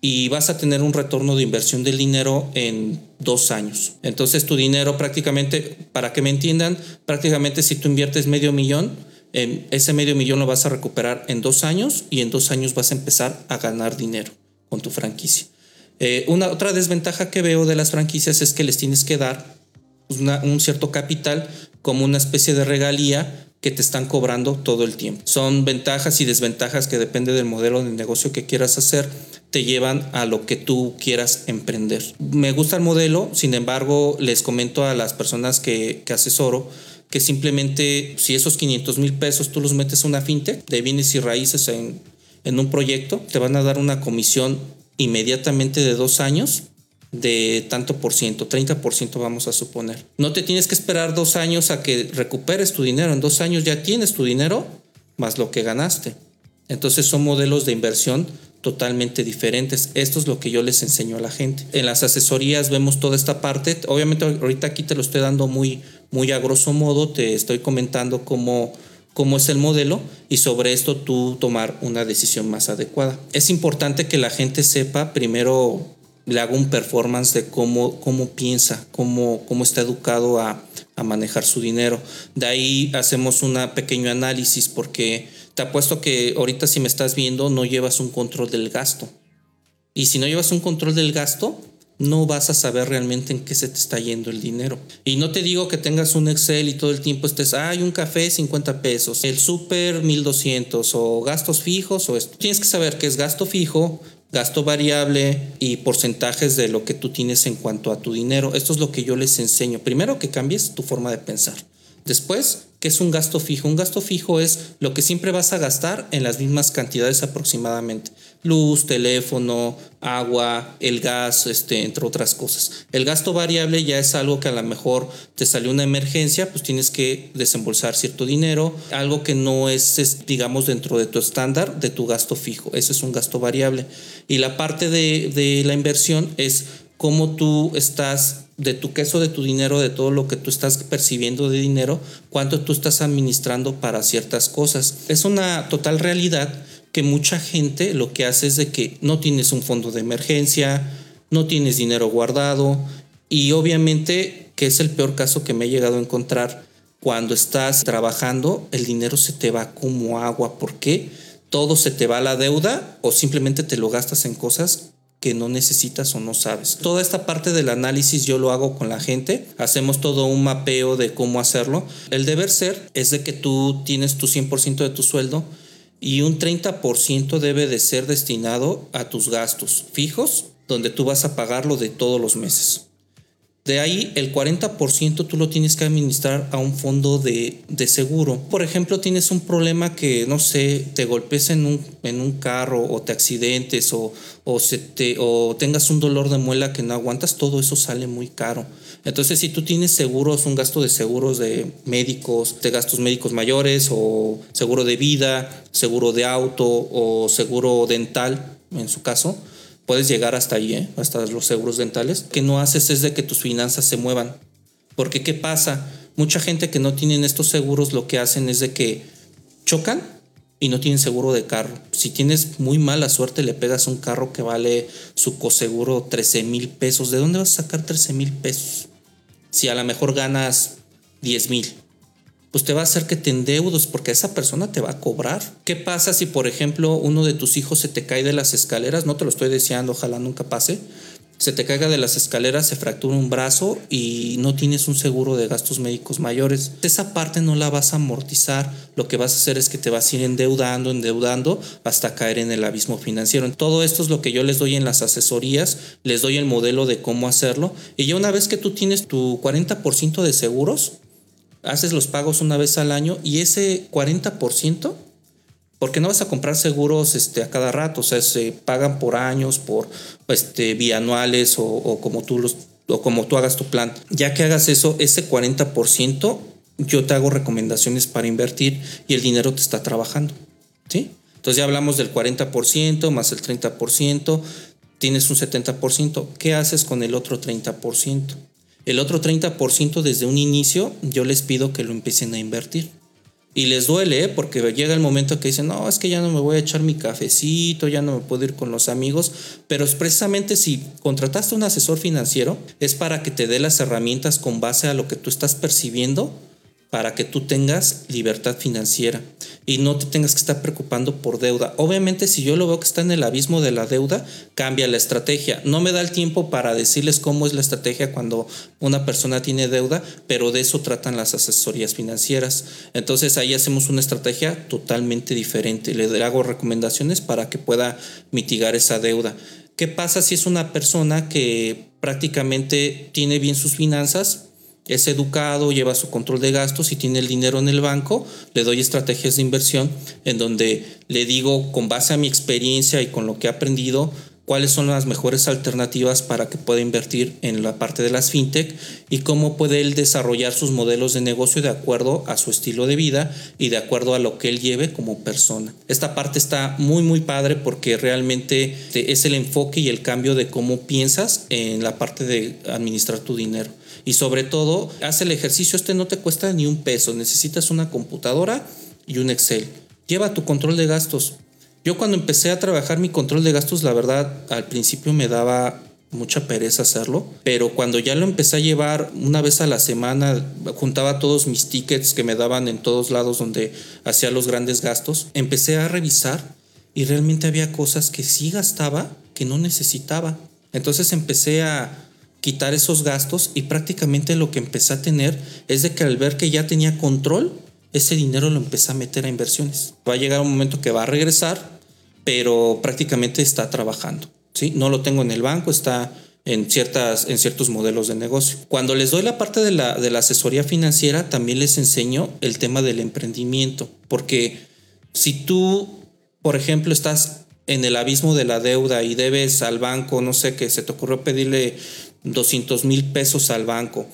y vas a tener un retorno de inversión del dinero en dos años. Entonces tu dinero prácticamente, para que me entiendan, prácticamente si tú inviertes medio millón, eh, ese medio millón lo vas a recuperar en dos años y en dos años vas a empezar a ganar dinero con tu franquicia. Eh, una otra desventaja que veo de las franquicias es que les tienes que dar una, un cierto capital como una especie de regalía que te están cobrando todo el tiempo. Son ventajas y desventajas que depende del modelo de negocio que quieras hacer, te llevan a lo que tú quieras emprender. Me gusta el modelo, sin embargo, les comento a las personas que, que asesoro que simplemente si esos quinientos mil pesos tú los metes a una fintech de bienes y raíces en, en un proyecto, te van a dar una comisión inmediatamente de dos años de tanto por ciento, treinta por ciento vamos a suponer. No te tienes que esperar dos años a que recuperes tu dinero. En dos años ya tienes tu dinero más lo que ganaste. Entonces son modelos de inversión totalmente diferentes. Esto es lo que yo les enseño a la gente. En las asesorías vemos toda esta parte. Obviamente ahorita aquí te lo estoy dando muy, muy a grosso modo, te estoy comentando cómo, cómo es el modelo y sobre esto tú tomar una decisión más adecuada. Es importante que la gente sepa, primero le hago un performance de cómo, cómo piensa, cómo, cómo está educado a, a manejar su dinero. De ahí hacemos un pequeño análisis porque te apuesto que ahorita si me estás viendo no llevas un control del gasto. Y si no llevas un control del gasto, no vas a saber realmente en qué se te está yendo el dinero. Y no te digo que tengas un Excel y todo el tiempo estés, ah, hay un café cincuenta pesos, el súper mil doscientos o gastos fijos o esto. Tienes que saber qué es gasto fijo, gasto variable y porcentajes de lo que tú tienes en cuanto a tu dinero. Esto es lo que yo les enseño. Primero que cambies tu forma de pensar. Después, ¿qué es un gasto fijo? Un gasto fijo es lo que siempre vas a gastar en las mismas cantidades aproximadamente. Luz, teléfono, agua, el gas, este, entre otras cosas. El gasto variable ya es algo que a lo mejor te salió una emergencia, pues tienes que desembolsar cierto dinero, algo que no es, es digamos, dentro de tu estándar de tu gasto fijo. Eso es un gasto variable. Y la parte de, de la inversión es cómo tú estás de tu queso, de tu dinero, de todo lo que tú estás percibiendo de dinero, cuánto tú estás administrando para ciertas cosas. Es una total realidad que mucha gente lo que hace es de que no tienes un fondo de emergencia, no tienes dinero guardado y obviamente que es el peor caso que me he llegado a encontrar. Cuando estás trabajando, el dinero se te va como agua. ¿Por qué? Todo se te va a la deuda o simplemente te lo gastas en cosas que no necesitas o no sabes. Toda esta parte del análisis yo lo hago con la gente. Hacemos todo un mapeo de cómo hacerlo. El deber ser es de que tú tienes tu cien por ciento de tu sueldo y un treinta por ciento debe de ser destinado a tus gastos fijos, donde tú vas a pagarlo de todos los meses. De ahí el cuarenta por ciento tú lo tienes que administrar a un fondo de, de seguro. Por ejemplo, tienes un problema que, no sé, te golpees en un, en un carro o te accidentes o, o, se te, o tengas un dolor de muela que no aguantas, todo eso sale muy caro. Entonces, si tú tienes seguros, un gasto de seguros de médicos, de gastos médicos mayores o seguro de vida, seguro de auto o seguro dental, en su caso, puedes llegar hasta ahí, ¿eh? Hasta los seguros dentales. Que no haces es de que tus finanzas se muevan. Porque ¿qué pasa? Mucha gente que no tienen estos seguros lo que hacen es de que chocan y no tienen seguro de carro. Si tienes muy mala suerte, le pegas un carro que vale su coseguro trece mil pesos. ¿De dónde vas a sacar trece mil pesos? Si a lo mejor ganas diez mil, pues te va a hacer que te endeudes porque esa persona te va a cobrar. ¿Qué pasa si, por ejemplo, uno de tus hijos se te cae de las escaleras? No te lo estoy deseando, ojalá nunca pase. Se te caiga de las escaleras, se fractura un brazo y no tienes un seguro de gastos médicos mayores. Esa parte no la vas a amortizar. Lo que vas a hacer es que te vas a ir endeudando, endeudando hasta caer en el abismo financiero. Todo esto es lo que yo les doy en las asesorías. Les doy el modelo de cómo hacerlo. Y ya una vez que tú tienes tu cuarenta por ciento de seguros, haces los pagos una vez al año y ese cuarenta por ciento, porque no vas a comprar seguros este, a cada rato, o sea, se pagan por años, por este, bianuales o, o, como tú los, o como tú hagas tu plan. Ya que hagas eso, ese cuarenta por ciento, yo te hago recomendaciones para invertir y el dinero te está trabajando, ¿sí? Entonces ya hablamos del cuarenta por ciento más el treinta por ciento, tienes un setenta por ciento. ¿Qué haces con el otro treinta por ciento? El otro treinta por ciento desde un inicio yo les pido que lo empiecen a invertir. Y les duele, ¿eh? Porque llega el momento que dicen, no, es que ya no me voy a echar mi cafecito, ya no me puedo ir con los amigos. Pero es precisamente si contrataste un asesor financiero, es para que te dé las herramientas con base a lo que tú estás percibiendo para que tú tengas libertad financiera y no te tengas que estar preocupando por deuda. Obviamente, si yo lo veo que está en el abismo de la deuda, cambia la estrategia. No me da el tiempo para decirles cómo es la estrategia cuando una persona tiene deuda, pero de eso tratan las asesorías financieras. Entonces, ahí hacemos una estrategia totalmente diferente. Le hago recomendaciones para que pueda mitigar esa deuda. ¿Qué pasa si es una persona que prácticamente tiene bien sus finanzas? Es educado, lleva su control de gastos y tiene el dinero en el banco. Le doy estrategias de inversión en donde le digo, con base a mi experiencia y con lo que he aprendido, cuáles son las mejores alternativas para que pueda invertir en la parte de las fintech y cómo puede él desarrollar sus modelos de negocio de acuerdo a su estilo de vida y de acuerdo a lo que él lleve como persona. Esta parte está muy muy padre porque realmente es el enfoque y el cambio de cómo piensas en la parte de administrar tu dinero. Y sobre todo, haz el ejercicio, este no te cuesta ni un peso, necesitas una computadora y un Excel. Lleva tu control de gastos. Yo cuando empecé a trabajar mi control de gastos, la verdad, al principio me daba mucha pereza hacerlo, pero cuando ya lo empecé a llevar una vez a la semana, juntaba todos mis tickets que me daban en todos lados donde hacía los grandes gastos, empecé a revisar y realmente había cosas que sí gastaba que no necesitaba. Entonces empecé a quitar esos gastos y prácticamente lo que empecé a tener es de que al ver que ya tenía control, ese dinero lo empecé a meter a inversiones. Va a llegar un momento que va a regresar, pero prácticamente está trabajando, ¿sí? No lo tengo en el banco, está en, ciertas, en ciertos modelos de negocio. Cuando les doy la parte de la, de la asesoría financiera, también les enseño el tema del emprendimiento, porque si tú, por ejemplo, estás en el abismo de la deuda y debes al banco, no sé qué, se te ocurrió pedirle doscientos mil pesos al banco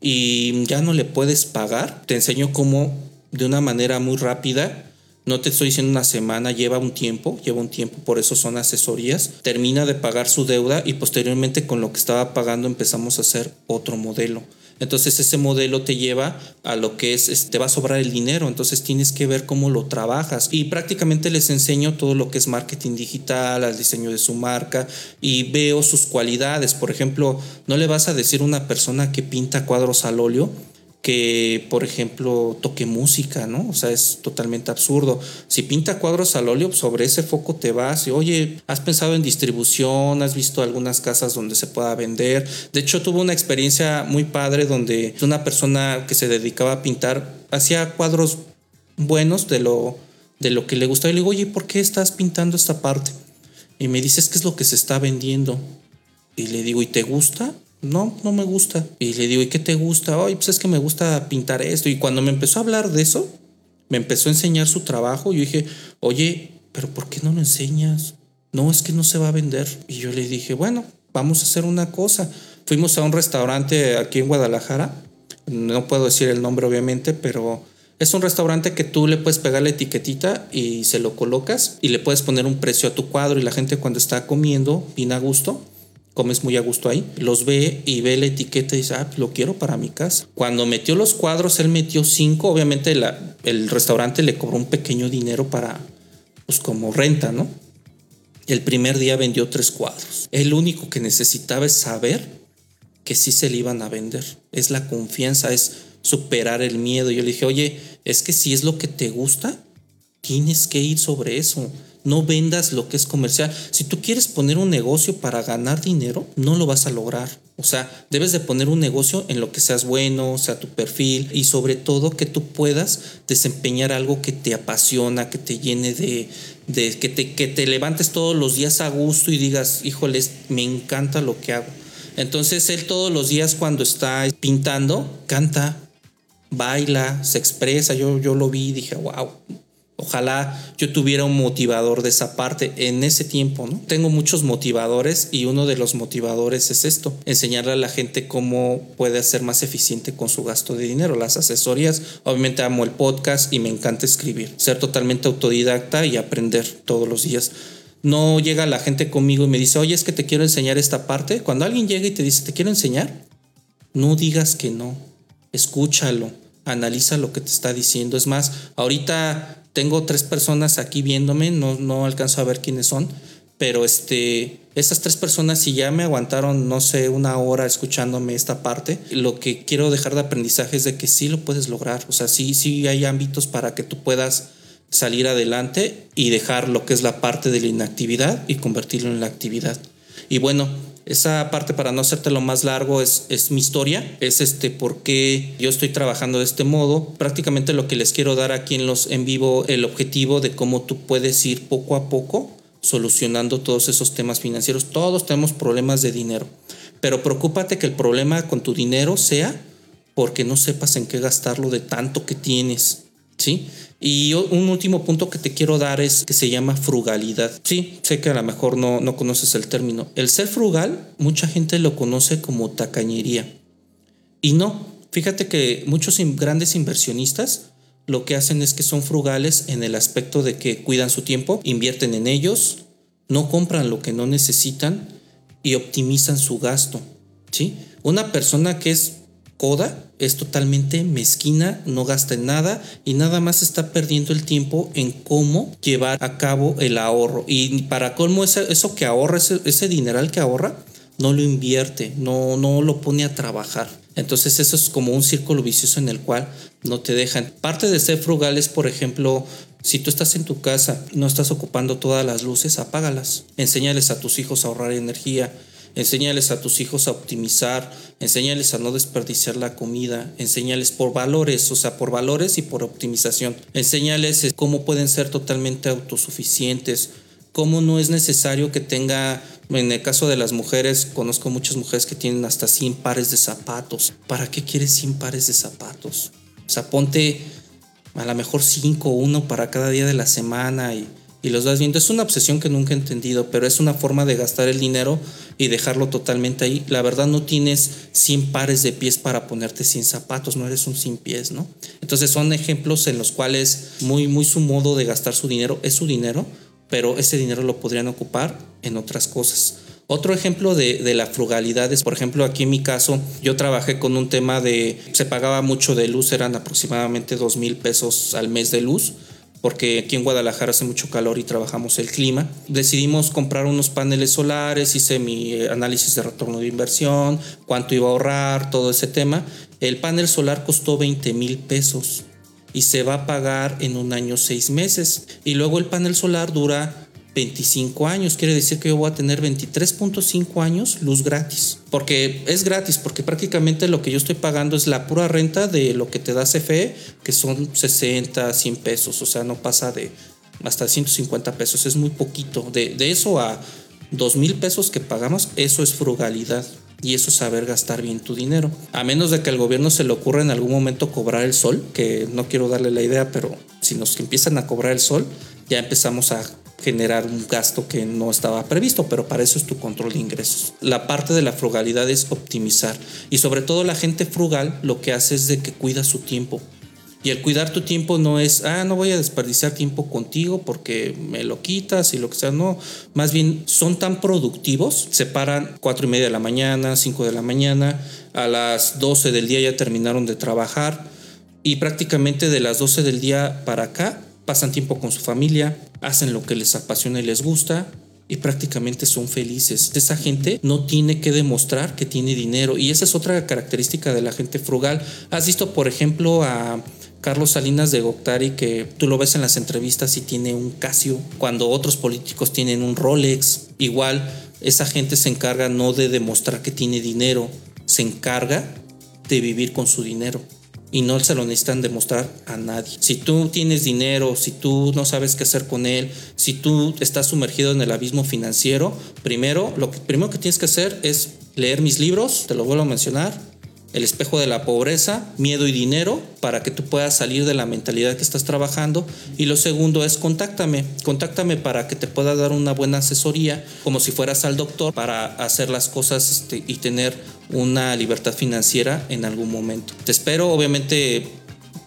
y ya no le puedes pagar, te enseño cómo de una manera muy rápida, no te estoy diciendo una semana, lleva un tiempo, lleva un tiempo, por eso son asesorías, termina de pagar su deuda y posteriormente con lo que estaba pagando empezamos a hacer otro modelo. Entonces ese modelo te lleva a lo que es, es, te va a sobrar el dinero, entonces tienes que ver cómo lo trabajas y prácticamente les enseño todo lo que es marketing digital, al diseño de su marca y veo sus cualidades. Por ejemplo, no le vas a decir a una persona que pinta cuadros al óleo que, por ejemplo, toque música, ¿no? O sea, es totalmente absurdo. Si pinta cuadros al óleo, sobre ese foco te vas y, oye, ¿has pensado en distribución? ¿Has visto algunas casas donde se pueda vender? De hecho, tuve una experiencia muy padre donde una persona que se dedicaba a pintar hacía cuadros buenos de lo, de lo que le gustaba. Y le digo, oye, ¿por qué estás pintando esta parte? Y me dice, es que es lo que se está vendiendo. Y le digo, ¿y te gusta? No, no me gusta. Y le digo, ¿y qué te gusta? Ay, pues es que me gusta pintar esto. Y cuando me empezó a hablar de eso, me empezó a enseñar su trabajo. Yo dije, oye, ¿pero por qué no lo enseñas? No, es que no se va a vender. Y yo le dije, bueno, vamos a hacer una cosa. Fuimos a un restaurante aquí en Guadalajara. No puedo decir el nombre, obviamente, pero es un restaurante que tú le puedes pegar la etiquetita y se lo colocas y le puedes poner un precio a tu cuadro. Y la gente cuando está comiendo, viene a gusto. Comes muy a gusto ahí, los ve y ve la etiqueta y dice, ah, lo quiero para mi casa. Cuando metió los cuadros, él metió cinco, obviamente la, el restaurante le cobró un pequeño dinero para, pues como renta, ¿no? El primer día vendió tres cuadros. El único que necesitaba es saber que sí se le iban a vender. Es la confianza, es superar el miedo. Yo le dije, oye, es que si es lo que te gusta, tienes que ir sobre eso. No vendas lo que es comercial. Si tú quieres poner un negocio para ganar dinero, no lo vas a lograr. O sea, debes de poner un negocio en lo que seas bueno, sea tu perfil y sobre todo que tú puedas desempeñar algo que te apasiona, que te llene de, de que te, que te levantes todos los días a gusto y digas, híjoles, me encanta lo que hago. Entonces él todos los días cuando está pintando, canta, baila, se expresa. Yo, yo lo vi y dije, wow. Ojalá yo tuviera un motivador de esa parte en ese tiempo, ¿no? Tengo muchos motivadores y uno de los motivadores es esto, enseñarle a la gente cómo puede ser más eficiente con su gasto de dinero. Las asesorías, obviamente amo el podcast y me encanta escribir, ser totalmente autodidacta y aprender todos los días. No llega la gente conmigo y me dice, oye, es que te quiero enseñar esta parte. Cuando alguien llega y te dice, te quiero enseñar, no digas que no, escúchalo, analiza lo que te está diciendo. Es más, ahorita tengo tres personas aquí viéndome, no, no alcanzo a ver quiénes son, pero este, estas tres personas si ya me aguantaron, no sé, una hora escuchándome esta parte, lo que quiero dejar de aprendizaje es de que sí lo puedes lograr. O sea, sí, sí hay ámbitos para que tú puedas salir adelante y dejar lo que es la parte de la inactividad y convertirlo en la actividad. Y bueno, esa parte, para no hacértelo más largo, es, es mi historia, es este por qué yo estoy trabajando de este modo. Prácticamente lo que les quiero dar aquí en los en vivo, el objetivo de cómo tú puedes ir poco a poco solucionando todos esos temas financieros. Todos tenemos problemas de dinero, pero preocúpate que el problema con tu dinero sea porque no sepas en qué gastarlo de tanto que tienes, ¿sí? Y un último punto que te quiero dar es que se llama frugalidad. Sí, sé que a lo mejor no, no conoces el término. El ser frugal, mucha gente lo conoce como tacañería. Y no, fíjate que muchos grandes inversionistas lo que hacen es que son frugales en el aspecto de que cuidan su tiempo, invierten en ellos, no compran lo que no necesitan y optimizan su gasto, ¿sí? Una persona que es coda es totalmente mezquina, no gasta en nada y nada más está perdiendo el tiempo en cómo llevar a cabo el ahorro. Y para colmo, eso que ahorra, ese, ese dineral que ahorra, no lo invierte, no, no lo pone a trabajar. Entonces eso es como un círculo vicioso en el cual no te dejan. Parte de ser frugal es, por ejemplo, si tú estás en tu casa y no estás ocupando todas las luces, apágalas. Enséñales a tus hijos a ahorrar energía. Enséñales a tus hijos a optimizar, enséñales a no desperdiciar la comida, enséñales por valores, o sea, por valores y por optimización. Enséñales cómo pueden ser totalmente autosuficientes, cómo no es necesario que tenga, en el caso de las mujeres, conozco muchas mujeres que tienen hasta cien pares de zapatos. ¿Para qué quieres cien pares de zapatos? O sea, ponte a lo mejor cinco o uno para cada día de la semana y... y los vas viendo. Es una obsesión que nunca he entendido, pero es una forma de gastar el dinero y dejarlo totalmente ahí. La verdad, no tienes cien pares de pies para ponerte cien zapatos, no eres un sin pies, ¿no? Entonces son ejemplos en los cuales muy, muy su modo de gastar su dinero es su dinero, pero ese dinero lo podrían ocupar en otras cosas. Otro ejemplo de, de la frugalidad es, por ejemplo, aquí en mi caso, yo trabajé con un tema de, se pagaba mucho de luz, eran aproximadamente dos mil pesos al mes de luz, porque aquí en Guadalajara hace mucho calor y trabajamos el clima. Decidimos comprar unos paneles solares, hice mi análisis de retorno de inversión, cuánto iba a ahorrar, todo ese tema. El panel solar costó veinte mil pesos y se va a pagar en un año seis meses. Y luego el panel solar dura veinticinco años, quiere decir que yo voy a tener veintitrés punto cinco años luz gratis. Porque es gratis, porque prácticamente lo que yo estoy pagando es la pura renta de lo que te da C F E, que son sesenta, cien pesos, o sea, no pasa de hasta ciento cincuenta pesos, es muy poquito. De, de eso a dos mil pesos que pagamos, eso es frugalidad. Y eso es saber gastar bien tu dinero. A menos de que al gobierno se le ocurra en algún momento cobrar el sol, que no quiero darle la idea, pero si nos empiezan a cobrar el sol, ya empezamos a generar un gasto que no estaba previsto, pero para eso es tu control de ingresos. La parte de la frugalidad es optimizar, y sobre todo la gente frugal lo que hace es de que cuida su tiempo, y el cuidar tu tiempo no es, ah, no voy a desperdiciar tiempo contigo porque me lo quitas y lo que sea, no, más bien son tan productivos, se paran cuatro y media de la mañana, cinco de la mañana, a las doce del día ya terminaron de trabajar, y prácticamente de las doce del día para acá pasan tiempo con su familia, hacen lo que les apasiona y les gusta y prácticamente son felices. Esa gente no tiene que demostrar que tiene dinero, y esa es otra característica de la gente frugal. Has visto, por ejemplo, a Carlos Salinas de Gortari, que tú lo ves en las entrevistas y tiene un Casio, cuando otros políticos tienen un Rolex. Igual, esa gente se encarga no de demostrar que tiene dinero, se encarga de vivir con su dinero. Y no se lo necesitan demostrar a nadie. Si tú tienes dinero, si tú no sabes qué hacer con él, si tú estás sumergido en el abismo financiero, primero, lo que, primero que tienes que hacer es leer mis libros, te lo vuelvo a mencionar, El Espejo de la Pobreza, Miedo y Dinero, para que tú puedas salir de la mentalidad que estás trabajando. Y lo segundo es contáctame, contáctame para que te pueda dar una buena asesoría, como si fueras al doctor, para hacer las cosas este, y tener una libertad financiera en algún momento. Te espero, obviamente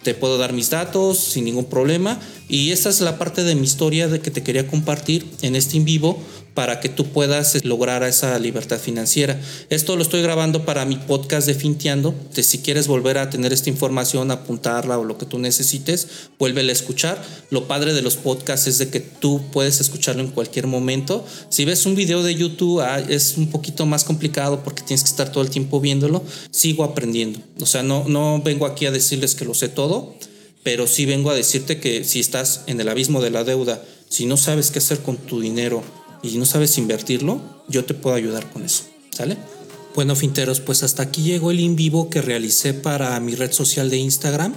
te puedo dar mis datos sin ningún problema, y esta es la parte de mi historia de que te quería compartir en este en vivo, para que tú puedas lograr esa libertad financiera. Esto lo estoy grabando para mi podcast de Fintech Ando. Si quieres volver a tener esta información, apuntarla o lo que tú necesites, vuélvela a escuchar. Lo padre de los podcasts es de que tú puedes escucharlo en cualquier momento. Si ves un video de YouTube, ah, es un poquito más complicado porque tienes que estar todo el tiempo viéndolo. Sigo aprendiendo. O sea, no, no vengo aquí a decirles que lo sé todo, pero sí vengo a decirte que si estás en el abismo de la deuda, si no sabes qué hacer con tu dinero y no sabes invertirlo, yo te puedo ayudar con eso, ¿sale? Bueno, finteros, pues hasta aquí llegó el en vivo que realicé para mi red social de Instagram.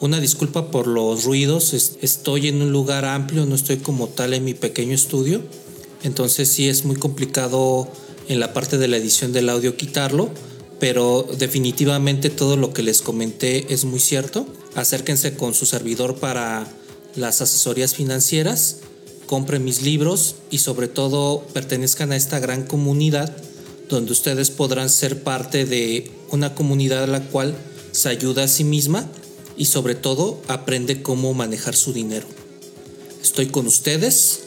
Una disculpa por los ruidos, estoy en un lugar amplio, no estoy como tal en mi pequeño estudio, entonces sí es muy complicado en la parte de la edición del audio quitarlo, pero definitivamente todo lo que les comenté es muy cierto. Acérquense con su servidor para las asesorías financieras, compren mis libros y sobre todo pertenezcan a esta gran comunidad donde ustedes podrán ser parte de una comunidad a la cual se ayuda a sí misma y sobre todo aprende cómo manejar su dinero. Estoy con ustedes.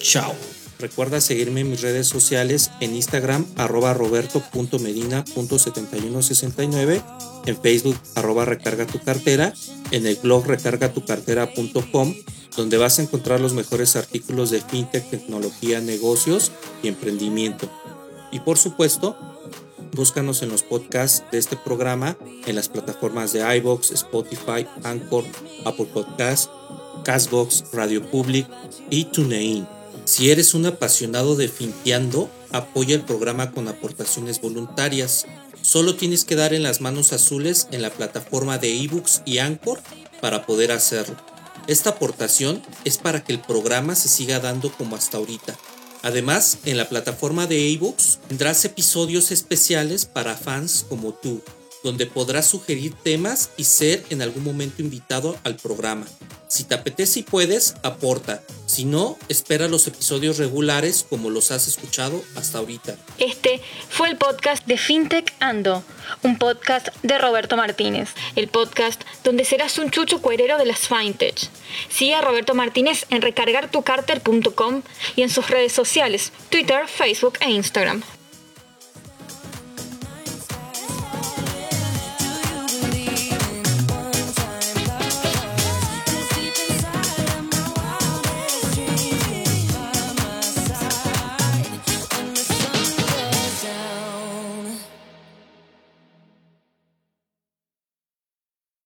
Chao. Recuerda seguirme en mis redes sociales en Instagram arroba roberto punto medina punto siete uno seis nueve, en Facebook arroba recarga tu cartera, en el blog recarga tu cartera punto com, donde vas a encontrar los mejores artículos de fintech, tecnología, negocios y emprendimiento. Y por supuesto, búscanos en los podcasts de este programa, en las plataformas de iVoox, Spotify, Anchor, Apple Podcasts, Castbox, Radio Public y TuneIn. Si eres un apasionado de Finteando, apoya el programa con aportaciones voluntarias. Solo tienes que dar en las manos azules en la plataforma de eBooks y Anchor para poder hacerlo. Esta aportación es para que el programa se siga dando como hasta ahorita. Además, en la plataforma de eBooks tendrás episodios especiales para fans como tú, donde podrás sugerir temas y ser en algún momento invitado al programa. Si te apetece y puedes, aporta. Si no, espera los episodios regulares como los has escuchado hasta ahorita. Este fue el podcast de Fintech Ando, un podcast de Roberto Martínez, el podcast donde serás un chucho cuerero de las fintech. Sigue a Roberto Martínez en recargar tu carter punto com y en sus redes sociales, Twitter, Facebook e Instagram.